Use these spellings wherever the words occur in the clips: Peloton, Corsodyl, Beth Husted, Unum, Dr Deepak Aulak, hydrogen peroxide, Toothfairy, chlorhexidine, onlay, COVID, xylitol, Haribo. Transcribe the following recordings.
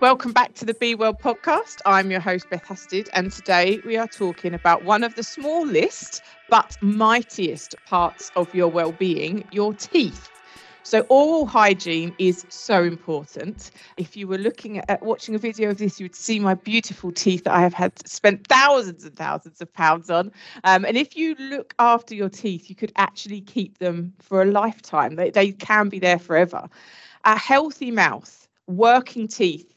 Welcome back to the Be Well podcast. I'm your host, Beth Husted, and today we are talking about one of the smallest but mightiest parts of your well-being, your teeth. So oral hygiene is so important. If you were looking at watching a video of this, you would see my beautiful teeth that I have had spent thousands and thousands of pounds on. And if you look after your teeth, you could actually keep them for a lifetime. They can be there forever. A healthy mouth, working teeth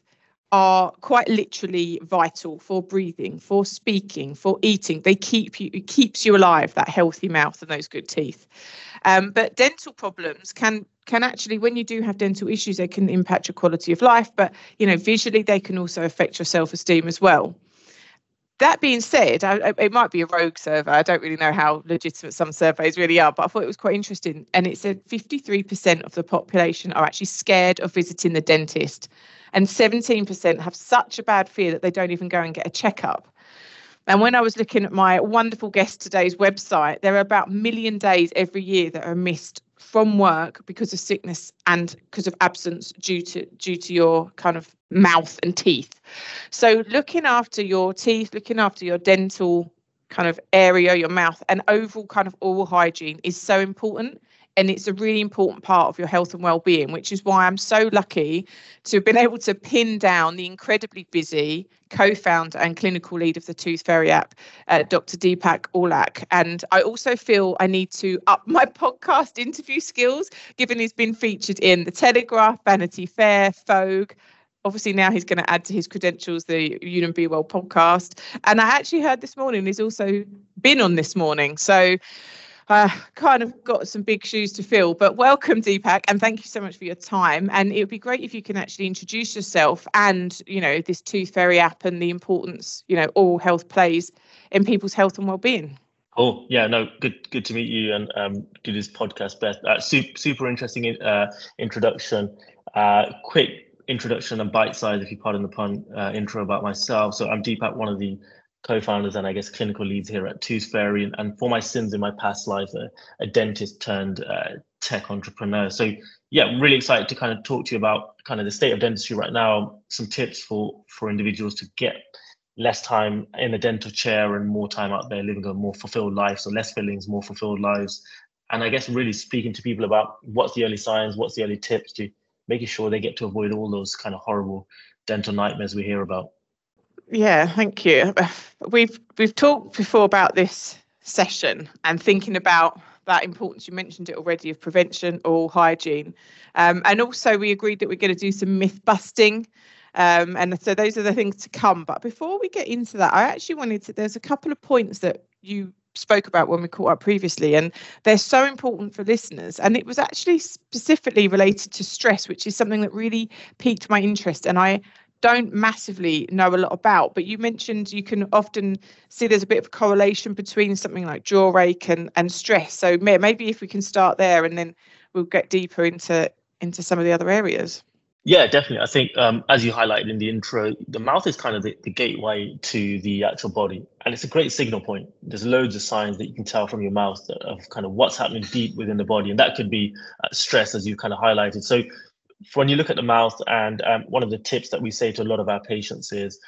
are quite literally vital for breathing, for speaking, for eating. It keeps you alive, that healthy mouth and those good teeth. But dental problems can actually, when you do have dental issues, they can impact your quality of life. But, you know, visually, they can also affect your self-esteem as well. That being said, it might be a rogue survey. I don't really know how legitimate some surveys really are, but I thought it was quite interesting. And it said 53% of the population are actually scared of visiting the dentist. And 17% have such a bad fear that they don't even go and get a checkup. And when I was looking at my wonderful guest today's website, there are about a million days every year that are missed from work because of sickness and because of absence due to your kind of mouth and teeth. So looking after your teeth, looking after your dental kind of area, your mouth, and overall kind of oral hygiene is so important. And it's a really important part of your health and well-being, which is why I'm so lucky to have been able to pin down the incredibly busy co-founder and clinical lead of the Toothfairy app, Dr. Deepak Aulak. And I also feel I need to up my podcast interview skills, given he's been featured in The Telegraph, Vanity Fair, Vogue. Obviously, now he's going to add to his credentials the Unum Be Well podcast. And I actually heard this morning he's also been on This Morning. So kind of got some big shoes to fill, but welcome, Deepak, and thank you so much for your time. And it would be great if you can actually introduce yourself and, you know, this Toothfairy app and the importance, you know, oral health plays in people's health and well-being. Oh, yeah, no, good to meet you and do this podcast, Beth. Super interesting introduction. Quick introduction and bite-sized, if you pardon the pun, intro about myself. So I'm Deepak, one of the co-founders and I guess clinical leads here at Toothfairy, and for my sins in my past life, a dentist turned tech entrepreneur. So yeah, I'm really excited to kind of talk to you about kind of the state of dentistry right now, some tips for individuals to get less time in a dental chair and more time out there living a more fulfilled life. So less fillings, more fulfilled lives. And I guess really speaking to people about what's the early signs, what's the early tips to making sure they get to avoid all those kind of horrible dental nightmares we hear about. Yeah, thank you. We've talked before about this session and thinking about that importance. You mentioned it already of prevention, oral hygiene. And also we agreed that we're going to do some myth busting. And so those are the things to come. But before we get into that, I actually there's a couple of points that you spoke about when we caught up previously, and they're so important for listeners. And it was actually specifically related to stress, which is something that really piqued my interest. And I don't massively know a lot about, but you mentioned you can often see there's a bit of a correlation between something like jaw ache and stress. So maybe if we can start there and then we'll get deeper into some of the other areas. Yeah, definitely. I think as you highlighted in the intro, the mouth is kind of the gateway to the actual body. And it's a great signal point. There's loads of signs that you can tell from your mouth of kind of what's happening deep within the body. And that could be stress, as you kind of highlighted. So when you look at the mouth, and one of the tips that we say to a lot of our patients is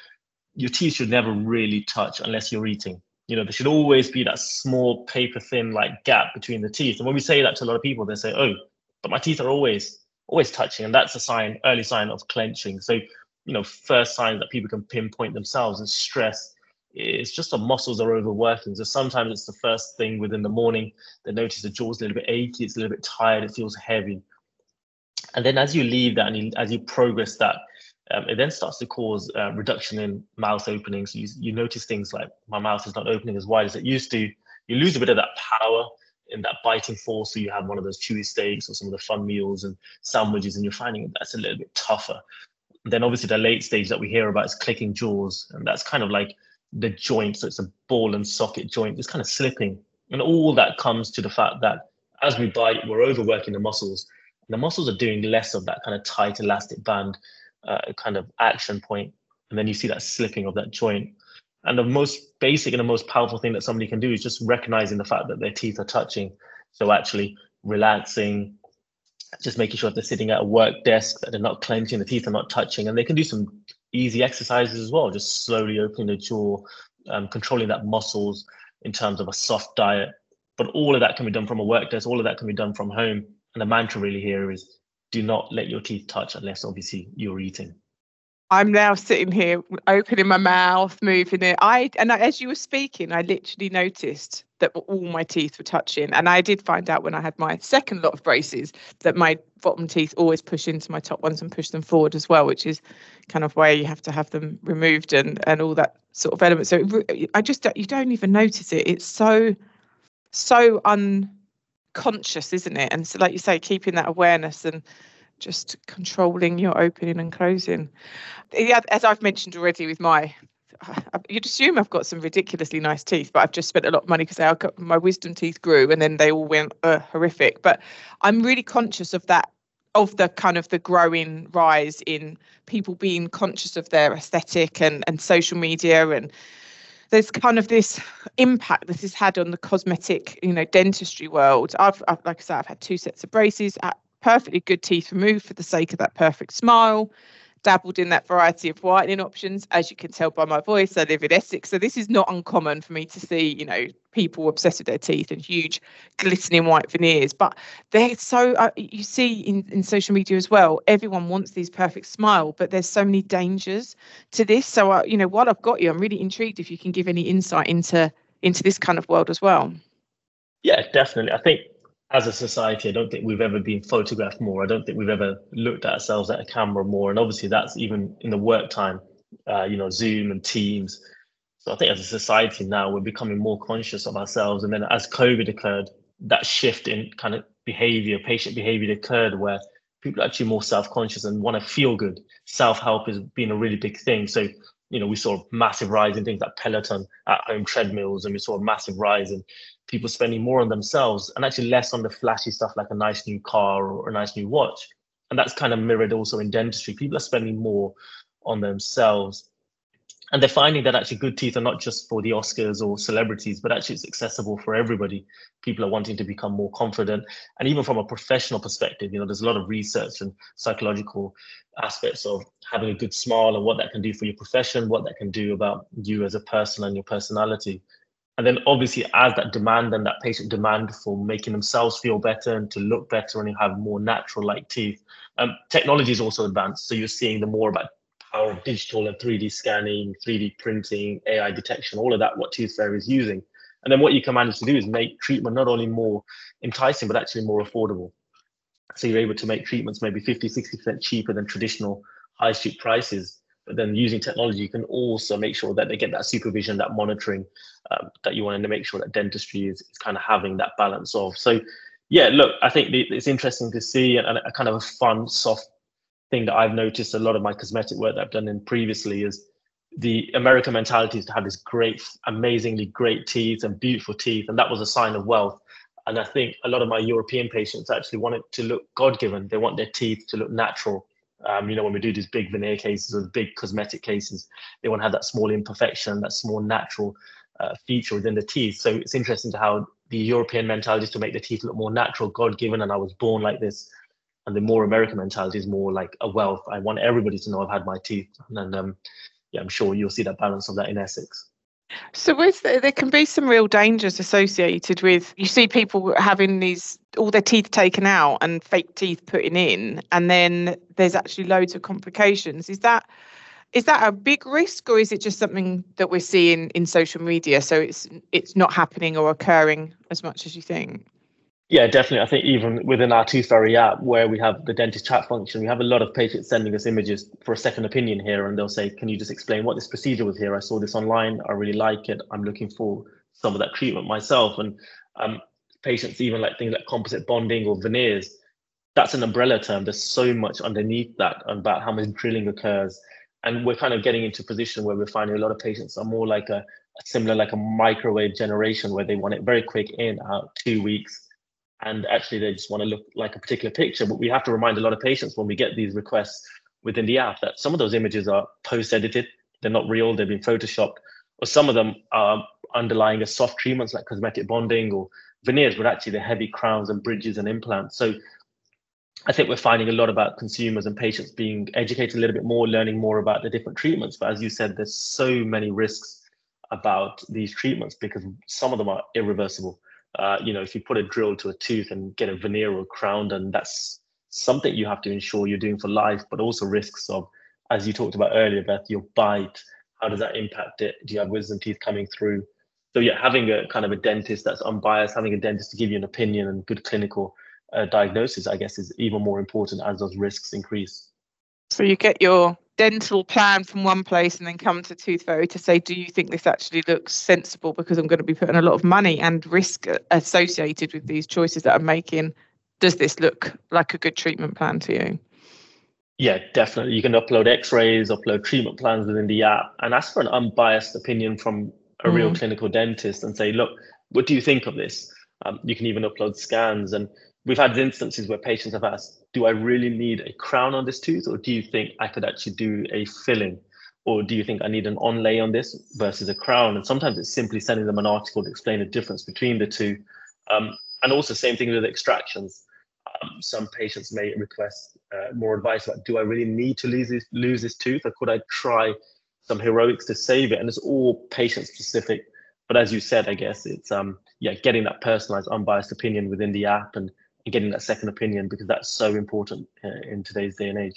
your teeth should never really touch unless you're eating. You know, there should always be that small paper thin like gap between the teeth. And when we say that to a lot of people, they say, oh, but my teeth are always touching. And that's a sign, early sign of clenching. So, you know, first sign that people can pinpoint themselves is stress. It's just the muscles are overworking. So sometimes it's the first thing within the morning. They notice the jaw's a little bit achy. It's a little bit tired. It feels heavy. And then as you leave that and as you progress that, it then starts to cause reduction in mouth openings. You notice things like my mouth is not opening as wide as it used to. You lose a bit of that power in that biting force. So you have one of those chewy steaks or some of the fun meals and sandwiches, and you're finding that's a little bit tougher. Then obviously the late stage that we hear about is clicking jaws. And that's kind of like the joint. So it's a ball and socket joint. It's kind of slipping. And all that comes to the fact that as we bite, we're overworking the muscles. The muscles are doing less of that kind of tight elastic band kind of action point. And then you see that slipping of that joint. And the most basic and the most powerful thing that somebody can do is just recognizing the fact that their teeth are touching. So actually relaxing, just making sure they're sitting at a work desk, that they're not clenching, the teeth are not touching, and they can do some easy exercises as well, just slowly opening the jaw, controlling that muscles in terms of a soft diet. But all of that can be done from a work desk, all of that can be done from home. And the mantra really here is do not let your teeth touch unless obviously you're eating. I'm now sitting here opening my mouth, moving it. As you were speaking, I literally noticed that all my teeth were touching. And I did find out when I had my second lot of braces that my bottom teeth always push into my top ones and push them forward as well, which is kind of why you have to have them removed and all that sort of element. So you don't even notice it. It's so unconscious, isn't it? And so, like you say, keeping that awareness and just controlling your opening and closing. Yeah, as I've mentioned already with my, you'd assume I've got some ridiculously nice teeth, but I've just spent a lot of money because my wisdom teeth grew and then they all went horrific. But I'm really conscious of that, of the kind of the growing rise in people being conscious of their aesthetic and social media. And there's kind of this impact this has had on the cosmetic, dentistry world. I've like I said, I've had two sets of braces, perfectly good teeth removed for the sake of that perfect smile, dabbled in that variety of whitening options. As you can tell by my voice, I live in Essex, so this is not uncommon for me to see, people obsessed with their teeth and huge glistening white veneers. But they're so, you see in social media as well, everyone wants these perfect smile, but there's so many dangers to this. So, while I've got you, I'm really intrigued if you can give any insight into this kind of world as well. Yeah, definitely. I think as a society, I don't think we've ever been photographed more. I don't think we've ever looked at ourselves at a camera more. And obviously that's even in the work time, Zoom and Teams. So I think as a society now, we're becoming more conscious of ourselves. And then as COVID occurred, that shift in kind of behavior, patient behavior occurred where people are actually more self-conscious and want to feel good. Self-help has been a really big thing. So, we saw a massive rise in things like Peloton at-home treadmills, and we saw a massive rise in people spending more on themselves and actually less on the flashy stuff like a nice new car or a nice new watch. And that's kind of mirrored also in dentistry. People are spending more on themselves. And they're finding that actually good teeth are not just for the Oscars or celebrities, but actually it's accessible for everybody. People are wanting to become more confident. And even from a professional perspective, there's a lot of research and psychological aspects of having a good smile and what that can do for your profession, what that can do about you as a person and your personality. And then obviously as that demand and that patient demand for making themselves feel better and to look better and have more natural like teeth, technology is also advanced. So you're seeing the more about our digital and 3D scanning, 3D printing, AI detection, all of that, what Toothfairy is using. And then what you can manage to do is make treatment not only more enticing, but actually more affordable. So you're able to make treatments maybe 50, 60% cheaper than traditional high street prices. But then using technology, you can also make sure that they get that supervision, that monitoring, that you want to make sure that dentistry is kind of having that balance of. So, yeah, look, I think it's interesting to see and a kind of a fun, soft thing that I've noticed a lot of my cosmetic work that I've done in previously is the American mentality is to have this great, amazingly great teeth and beautiful teeth. And that was a sign of wealth. And I think a lot of my European patients actually want it to look God-given. They want their teeth to look natural. When we do these big veneer cases or big cosmetic cases, they want to have that small imperfection, that small natural feature within the teeth. So it's interesting to how the European mentality is to make the teeth look more natural, God-given, and I was born like this. And the more American mentality is more like a wealth. I want everybody to know I've had my teeth. And I'm sure you'll see that balance of that in Essex. So there can be some real dangers associated with, you see people having all their teeth taken out and fake teeth put in, and then there's actually loads of complications. Is that a big risk, or is it just something that we're seeing in social media? So it's not happening or occurring as much as you think? Yeah, definitely. I think even within our Toothfairy app, where we have the dentist chat function, we have a lot of patients sending us images for a second opinion here, and they'll say, can you just explain what this procedure was here? I saw this online. I really like it. I'm looking for some of that treatment myself. And patients even like things like composite bonding or veneers. That's an umbrella term. There's so much underneath that about how much drilling occurs. And we're kind of getting into a position where we're finding a lot of patients are more like a microwave generation, where they want it very quick, in, out, 2 weeks. And actually, they just want to look like a particular picture. But we have to remind a lot of patients when we get these requests within the app that some of those images are post-edited. They're not real. They've been photoshopped. Or some of them are underlying as soft treatments like cosmetic bonding or veneers, but actually they're heavy crowns and bridges and implants. So I think we're finding a lot about consumers and patients being educated a little bit more, learning more about the different treatments. But as you said, there's so many risks about these treatments because some of them are irreversible. You know, if you put a drill to a tooth and get a veneer or a crown done, that's something you have to ensure you're doing for life, but also risks of, as you talked about earlier, Beth, your bite, how does that impact it? Do you have wisdom teeth coming through? So yeah, having a kind of a dentist that's unbiased, having a dentist to give you an opinion and good clinical diagnosis, I guess, is even more important as those risks increase. So you get your dental plan from one place and then come to Tooth Fairy to say, do you think this actually looks sensible? Because I'm going to be putting a lot of money and risk associated with these choices that I'm making. Does this look like a good treatment plan to you? Yeah, definitely. You can upload x-rays, upload treatment plans within the app and ask for an unbiased opinion from a real clinical dentist and say, look, what do you think of this? You can even upload scans. And we've had instances where patients have asked, do I really need a crown on this tooth? Or do you think I could actually do a filling? Or do you think I need an onlay on this versus a crown? And sometimes it's simply sending them an article to explain the difference between the two. And also same thing with extractions. Some patients may request more advice about, do I really need to lose this tooth? Or could I try some heroics to save it? And it's all patient specific. But as you said, I guess it's getting that personalized, unbiased opinion within the app and getting that second opinion, because that's so important in today's day and age.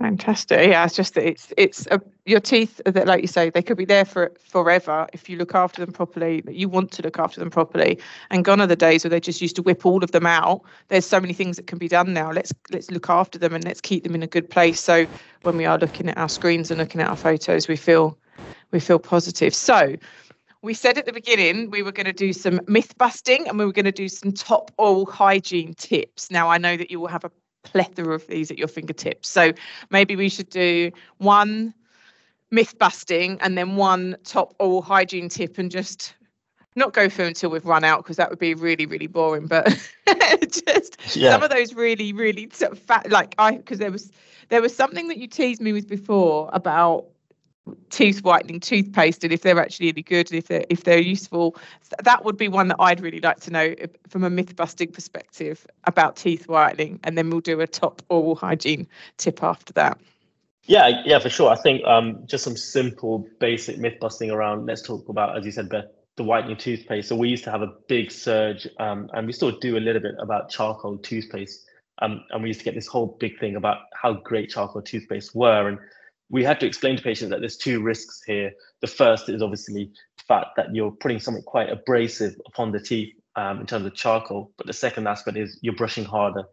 Fantastic. Yeah, it's just that it's your teeth that, like you say, they could be there for forever if you look after them properly, you want to look after them properly. And gone are the days where they just used to whip all of them out. There's so many things that can be done now. Let's look after them and let's keep them in a good place. So when we are looking at our screens and looking at our photos, we feel positive. So we said at the beginning we were going to do some myth busting and we were going to do some top oral hygiene tips. Now, I know that you will have a plethora of these at your fingertips. So maybe we should do one myth busting and then one top oral hygiene tip and just not go through until we've run out, because that would be really, really boring. But some of those really, really sort of fat, because there was something that you teased me with before about teeth whitening toothpaste and if they're actually any good and if they're useful. That would be one that I'd really like to know from a myth busting perspective about teeth whitening, and then we'll do a top oral hygiene tip after that. Yeah, for sure. I think just some simple basic myth busting around, let's talk about, as you said, Beth, the whitening toothpaste. So we used to have a big surge and we still do a little bit about charcoal toothpaste, and we used to get this whole big thing about how great charcoal toothpaste were. And we had to explain to patients that there's two risks here. The first is obviously the fact that you're putting something quite abrasive upon the teeth in terms of charcoal. But the second aspect is you're brushing harder.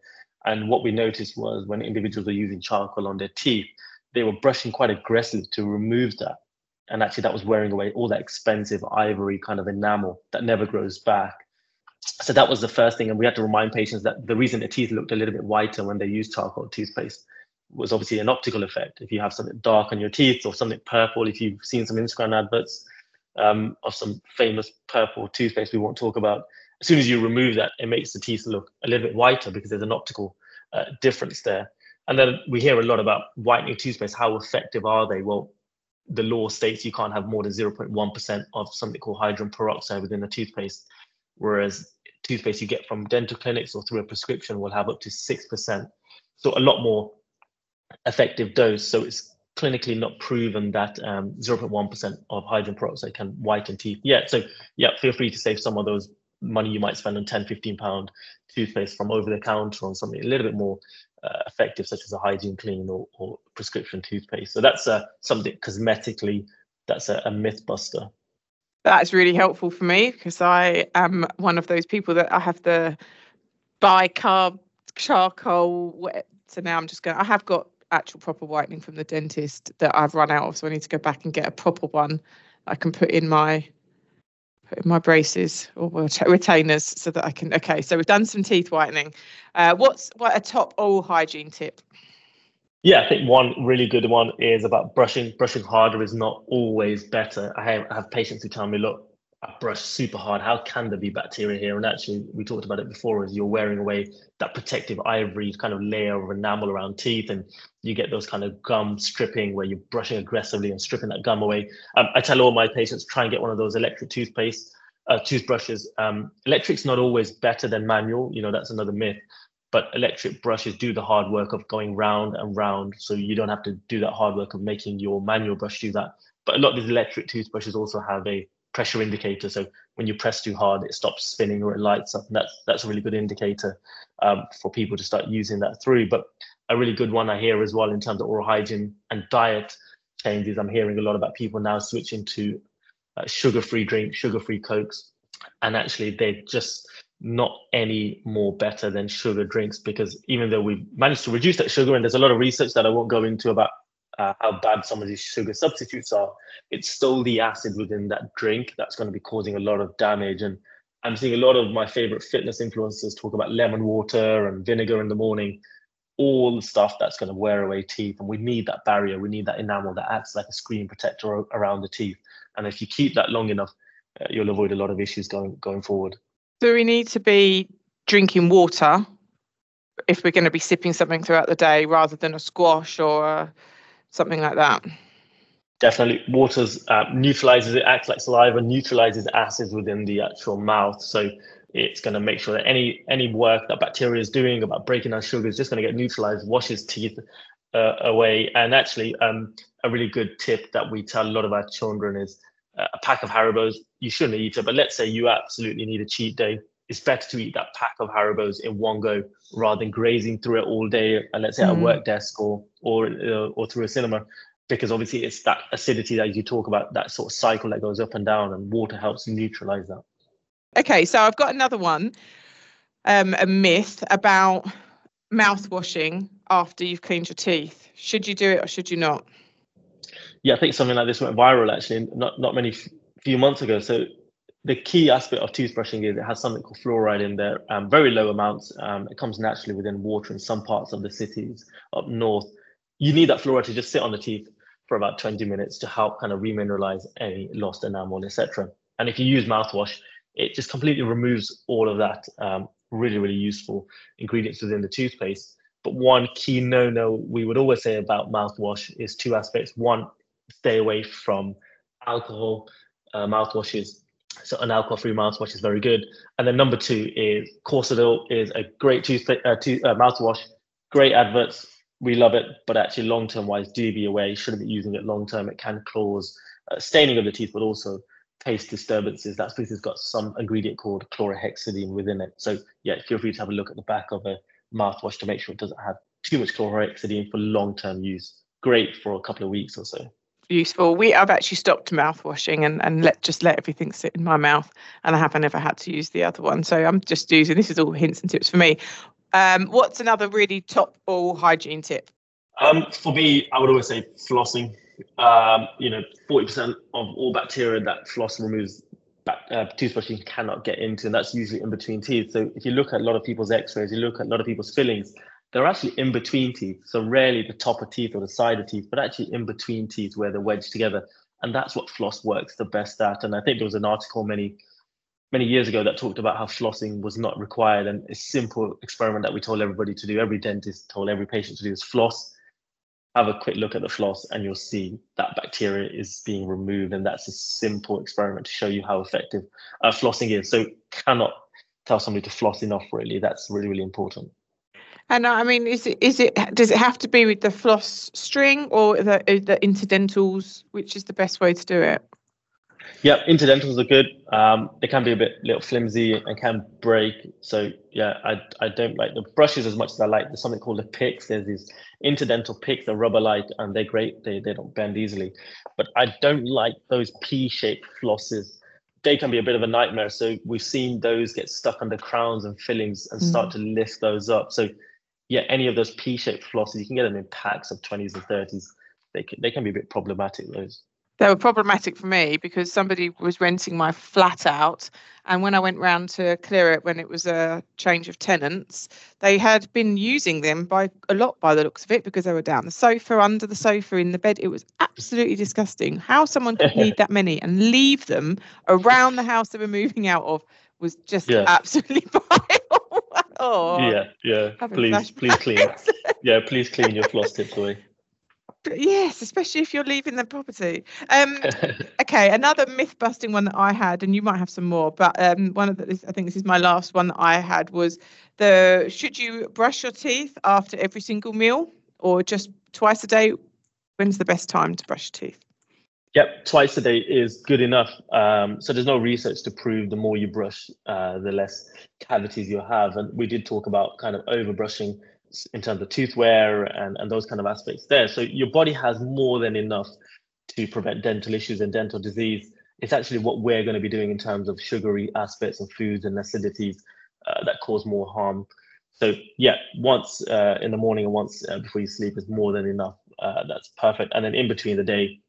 And what we noticed was when individuals were using charcoal on their teeth, they were brushing quite aggressively to remove that. And actually that was wearing away all that expensive ivory kind of enamel that never grows back. So that was the first thing. And we had to remind patients that the reason their teeth looked a little bit whiter when they used charcoal toothpaste was obviously an optical effect. If you have something dark on your teeth or something purple, if you've seen some Instagram adverts of some famous purple toothpaste we won't talk about, as soon as you remove that, it makes the teeth look a little bit whiter because there's an optical difference there. And then we hear a lot about whitening toothpaste. How effective are they? Well, the law states you can't have more than 0.1% of something called hydrogen peroxide within a toothpaste, whereas toothpaste you get from dental clinics or through a prescription will have up to 6%. So a lot more effective dose. So it's clinically not proven that 0.1% of hydrogen peroxide can whiten teeth yet. So yeah, feel free to save some of those money you might spend on 10, 15 pound toothpaste from over the counter on something a little bit more effective, such as a hygiene clean or prescription toothpaste. So that's something cosmetically, that's a myth buster. That's really helpful for me because I am one of those people that I have the bicarb charcoal. So now I'm just going, I have got actual proper whitening from the dentist that I've run out of, so I need to go back and get a proper one I can put in my braces or retainers so that I can. Okay, so we've done some teeth whitening. What's a top oral hygiene tip? Yeah, I think one really good one is about brushing harder is not always better. I have patients who tell me, look, I brush super hard, how can there be bacteria here? And actually we talked about it before, is you're wearing away that protective ivory kind of layer of enamel around teeth, and you get those kind of gum stripping where you're brushing aggressively and stripping that gum away. I tell all my patients, try and get one of those electric toothbrushes. Electric's not always better than manual, you know, that's another myth. But electric brushes do the hard work of going round and round, so you don't have to do that hard work of making your manual brush do that. But a lot of these electric toothbrushes also have a pressure indicator, so when you press too hard, it stops spinning or it lights up. And that's a really good indicator for people to start using that through. But a really good one I hear as well in terms of oral hygiene and diet changes, I'm hearing a lot about people now switching to sugar-free drinks, sugar-free Cokes, and actually they're just not any more better than sugar drinks, because even though we've managed to reduce that sugar, and there's a lot of research that I won't go into about how bad some of these sugar substitutes are, it's still the acid within that drink that's going to be causing a lot of damage. And I'm seeing a lot of my favorite fitness influencers talk about lemon water and vinegar in the morning, all the stuff that's going to wear away teeth. And we need that barrier, we need that enamel that acts like a screen protector around the teeth. And if you keep that long enough, you'll avoid a lot of issues going forward. Do we need to be drinking water if we're going to be sipping something throughout the day rather than a squash or something like that? Definitely. Water neutralizes, it acts like saliva, neutralizes acids within the actual mouth. So it's going to make sure that any work that bacteria is doing about breaking down sugar is just going to get neutralized, washes teeth away. And actually, a really good tip that we tell a lot of our children is a pack of Haribos, you shouldn't eat it, but let's say you absolutely need a cheat day. It's better to eat that pack of Haribos in one go rather than grazing through it all day, and let's say at a work desk or through a cinema, because obviously it's that acidity that you talk about, that sort of cycle that goes up and down, and water helps neutralize that. Okay, so I've got another one, a myth about mouthwashing after you've cleaned your teeth. Should you do it or should you not? Yeah, I think something like this went viral actually not many months ago. So the key aspect of toothbrushing is it has something called fluoride in there, very low amounts. It comes naturally within water in some parts of the cities up north. You need that fluoride to just sit on the teeth for about 20 minutes to help kind of remineralize any lost enamel, etc. And if you use mouthwash, it just completely removes all of that really useful ingredients within the toothpaste. But one key no-no we would always say about mouthwash is two aspects. One, stay away from alcohol mouthwashes. So an alcohol-free mouthwash is very good. And then number two is Corsodyl is a great mouthwash, great adverts. We love it, but actually long-term wise, do be aware. You shouldn't be using it long-term. It can cause staining of the teeth, but also taste disturbances. That's because it's got some ingredient called chlorhexidine within it. So yeah, feel free to have a look at the back of a mouthwash to make sure it doesn't have too much chlorhexidine for long-term use. Great for a couple of weeks or so. Useful. I've actually stopped mouthwashing and let everything sit in my mouth, and I haven't ever had to use the other one. So I'm just using, this is all hints and tips for me. What's another really top oral hygiene tip? For me, I would always say flossing. 40% of all bacteria that floss removes, toothbrushing cannot get into, and that's usually in between teeth. So if you look at a lot of people's x-rays, you look at a lot of people's fillings, they're actually in between teeth. So rarely the top of teeth or the side of teeth, but actually in between teeth where they're wedged together. And that's what floss works the best at. And I think there was an article many years ago that talked about how flossing was not required. And a simple experiment that we told everybody to do, every dentist told every patient to do, is floss. Have a quick look at the floss and you'll see that bacteria is being removed. And that's a simple experiment to show you how effective flossing is. So cannot tell somebody to floss enough, really. That's really important. And I mean, does it have to be with the floss string or the interdentals? Which is the best way to do it? Yeah, interdentals are good. They can be a little flimsy and can break. So yeah, I don't like the brushes as much as I like. There's something called the picks. There's these interdental picks, they're rubber-like and they're great. They don't bend easily. But I don't like those P-shaped flosses. They can be a bit of a nightmare. So we've seen those get stuck under crowns and fillings and start to lift those up. So yeah, any of those P-shaped flosses, you can get them in packs of 20s and 30s. They can be a bit problematic, those. They were problematic for me because somebody was renting my flat out, and when I went round to clear it when it was a change of tenants, they had been using them by the looks of it, because they were down the sofa, under the sofa, in the bed. It was absolutely disgusting. How someone could need that many and leave them around the house they were moving out of was just absolutely vile. Oh, yeah. Please clean. Yeah, please clean your floss tips away. Yes, especially if you're leaving the property. Okay, another myth-busting one that I had, and you might have some more, but I think this is my last one that I had, was should you brush your teeth after every single meal or just twice a day? When's the best time to brush your teeth? Yep, twice a day is good enough. So there's no research to prove the more you brush, the less cavities you'll have. And we did talk about kind of overbrushing in terms of tooth wear and those kind of aspects there. So your body has more than enough to prevent dental issues and dental disease. It's actually what we're going to be doing in terms of sugary aspects and foods and acidities that cause more harm. So yeah, once in the morning and once before you sleep is more than enough. That's perfect. And then in between the day,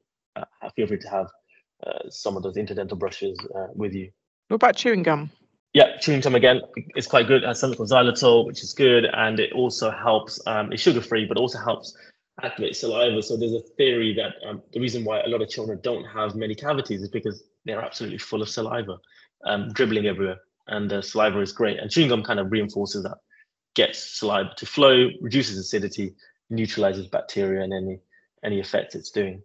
feel free to have some of those interdental brushes with you. What about chewing gum? Yeah, chewing gum again is quite good. It has something called xylitol, which is good, and it also helps. It's sugar-free, but also helps activate saliva. So there's a theory that the reason why a lot of children don't have many cavities is because they're absolutely full of saliva, dribbling everywhere, and saliva is great. And chewing gum kind of reinforces that, gets saliva to flow, reduces acidity, neutralizes bacteria and any effects it's doing.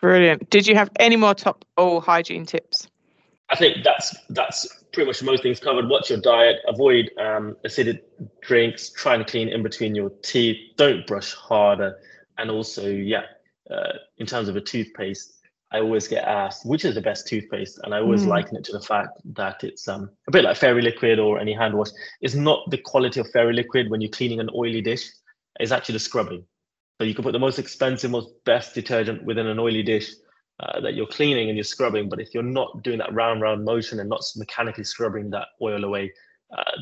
Brilliant. Did you have any more top all hygiene tips? I think that's pretty much most things covered. Watch your diet, avoid acidic drinks, try to clean in between your teeth, don't brush harder. And also, in terms of a toothpaste, I always get asked, which is the best toothpaste? And I always liken it to the fact that it's a bit like fairy liquid or any hand wash. It's not the quality of fairy liquid when you're cleaning an oily dish. It's actually the scrubbing. So you can put the most expensive, most best detergent within an oily dish that you're cleaning and you're scrubbing. But if you're not doing that round motion and not mechanically scrubbing that oil away,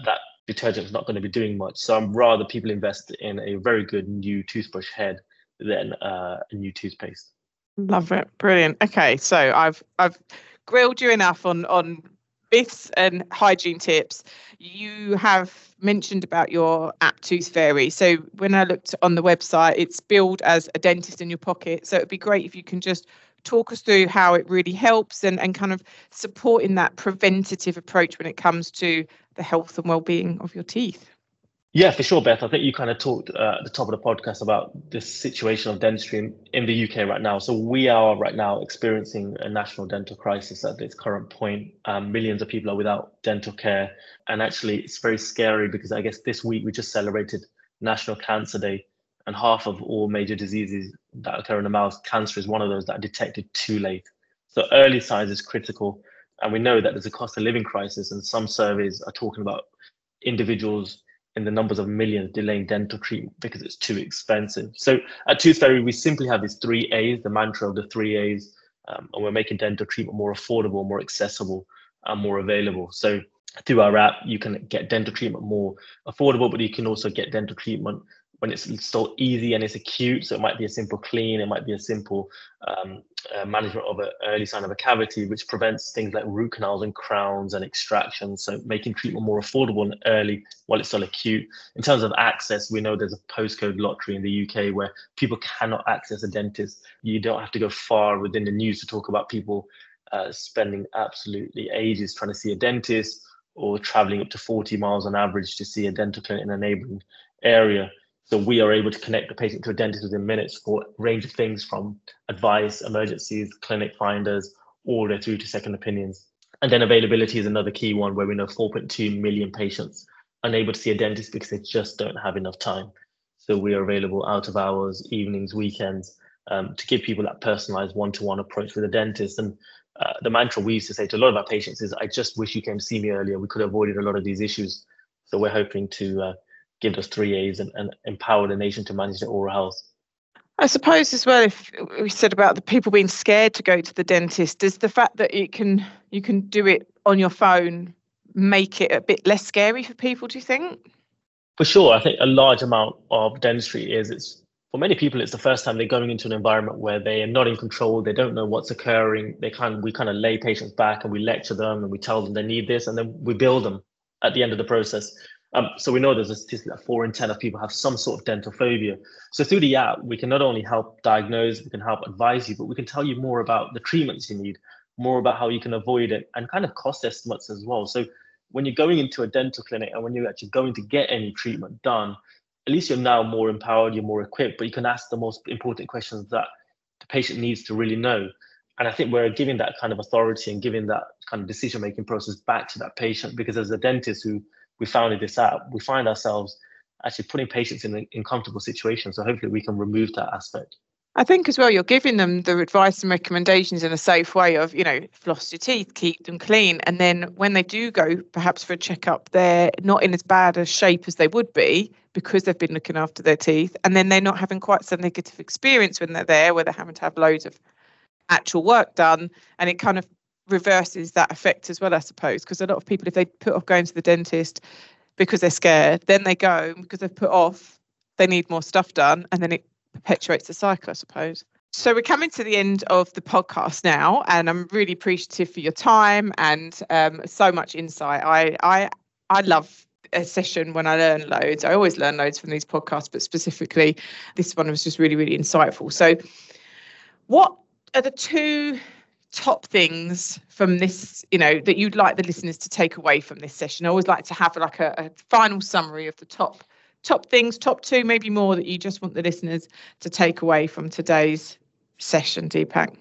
that detergent is not going to be doing much. So I'm rather people invest in a very good new toothbrush head than a new toothpaste. Love it. Brilliant. Okay, so I've grilled you enough on myths and hygiene tips. You have mentioned about your app Toothfairy. So when I looked on the website, it's billed as a dentist in your pocket. So it'd be great if you can just talk us through how it really helps and kind of supporting that preventative approach when it comes to the health and well-being of your teeth. Yeah, for sure, Beth. I think you kind of talked at the top of the podcast about the situation of dentistry in the UK right now. So we are right now experiencing a national dental crisis at this current point. Millions of people are without dental care. And actually, it's very scary because I guess this week we just celebrated National Cancer Day, and half of all major diseases that occur in the mouth, cancer is one of those that are detected too late. So early signs is critical. And we know that there's a cost of living crisis, and some surveys are talking about individuals in the numbers of millions delaying dental treatment because it's too expensive. So at Toothfairy, we simply have these 3 A's, the mantra of the 3 A's, and we're making dental treatment more affordable, more accessible, and more available. So through our app, you can get dental treatment more affordable, but you can also get dental treatment when it's so easy and it's acute. So it might be a simple clean, it might be a simple management of an early sign of a cavity, which prevents things like root canals and crowns and extractions. So making treatment more affordable and early while it's still acute. In terms of access, we know there's a postcode lottery in the UK where people cannot access a dentist. You don't have to go far within the news to talk about people spending absolutely ages trying to see a dentist, or traveling up to 40 miles on average to see a dental clinic in a neighbouring area. So we are able to connect the patient to a dentist within minutes for a range of things from advice, emergencies, clinic finders, all the way through to second opinions. And then availability is another key one, where we know 4.2 million patients unable to see a dentist because they just don't have enough time. So we are available out of hours, evenings, weekends, to give people that personalized one-to-one approach with a dentist. And the mantra we used to say to a lot of our patients is, I just wish you came to see me earlier. We could have avoided a lot of these issues. So we're hoping to give us 3 A's and empower the nation to manage their oral health. I suppose as well, if we said about the people being scared to go to the dentist, does the fact that you can do it on your phone make it a bit less scary for people, do you think? For sure. I think a large amount of dentistry for many people, it's the first time they're going into an environment where they are not in control. They don't know what's occurring. We kind of lay patients back and we lecture them and we tell them they need this, and then we bill them at the end of the process. So we know there's a statistic that 4 in 10 of people have some sort of dental phobia. So through the app, we can not only help diagnose, we can help advise you, but we can tell you more about the treatments you need, more about how you can avoid it, and kind of cost estimates as well. So when you're going into a dental clinic and when you're actually going to get any treatment done, at least you're now more empowered, you're more equipped, but you can ask the most important questions that the patient needs to really know. And I think we're giving that kind of authority and giving that kind of decision-making process back to that patient, because as a dentist who we founded this out, we find ourselves actually putting patients in comfortable situations. So hopefully we can remove that aspect. I think as well, you're giving them the advice and recommendations in a safe way of, you know, floss your teeth, keep them clean. And then when they do go, perhaps for a checkup, they're not in as bad a shape as they would be because they've been looking after their teeth. And then they're not having quite some negative experience when they're there, where they're having to have loads of actual work done. And it kind of reverses that effect as well, I suppose, because a lot of people, if they put off going to the dentist because they're scared, then they go because they've put off, they need more stuff done. And then it perpetuates the cycle, I suppose. So we're coming to the end of the podcast now, and I'm really appreciative for your time and so much insight. I love a session when I learn loads. I always learn loads from these podcasts, but specifically this one was just really, really insightful. So what are the two top things from this, you know, that you'd like the listeners to take away from this session? I always like to have like a final summary of the top things, top two, maybe more, that you just want the listeners to take away from today's session, Deepak.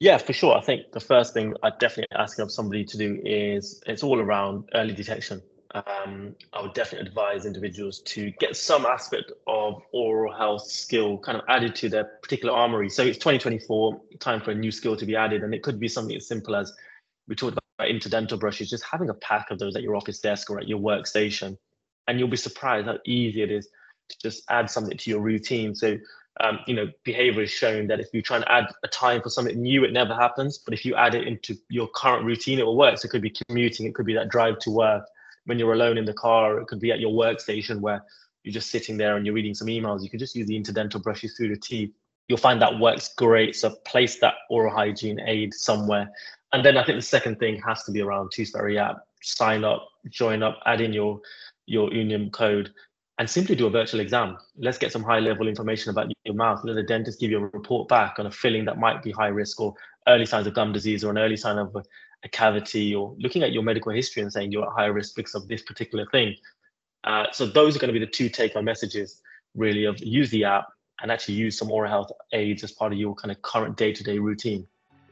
Yeah, for sure. I think the first thing I'd definitely ask of somebody to do is, it's all around early detection. I would definitely advise individuals to get some aspect of oral health skill kind of added to their particular armory. So it's 2024, time for a new skill to be added. And it could be something as simple as, we talked about interdental brushes, just having a pack of those at your office desk or at your workstation. And you'll be surprised how easy it is to just add something to your routine. So, you know, behavior is showing that if you try and add a time for something new, it never happens. But if you add it into your current routine, it will work. So it could be commuting. It could be that drive to work when you're alone in the car. It could be at your workstation where you're just sitting there and you're reading some emails. You could just use the interdental brushes through the teeth. You'll find that works great. So place that oral hygiene aid somewhere. And then I think the second thing has to be around Toothfairy app. Sign up, join up, add in your Unum code, and simply do a virtual exam. Let's get some high level information about your mouth. Let the dentist give you a report back on a filling that might be high risk, or early signs of gum disease, or an early sign of a cavity, or looking at your medical history and saying you're at high risk because of this particular thing. So those are going to be the two take home messages, really, of use the app and actually use some oral health aids as part of your kind of current day-to-day routine.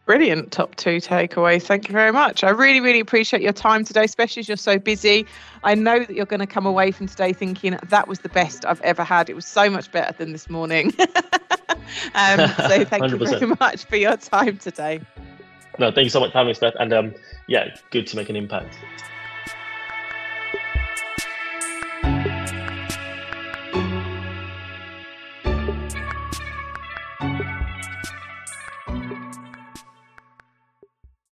Brilliant top two takeaways. Thank you very much. I really, really appreciate your time today, especially as you're so busy. I know that you're going to come away from today thinking, that was the best I've ever had. It was so much better than this morning. So thank 100%. You very much for your time today. No, thank you so much for having me, Steph. And yeah, good to make an impact.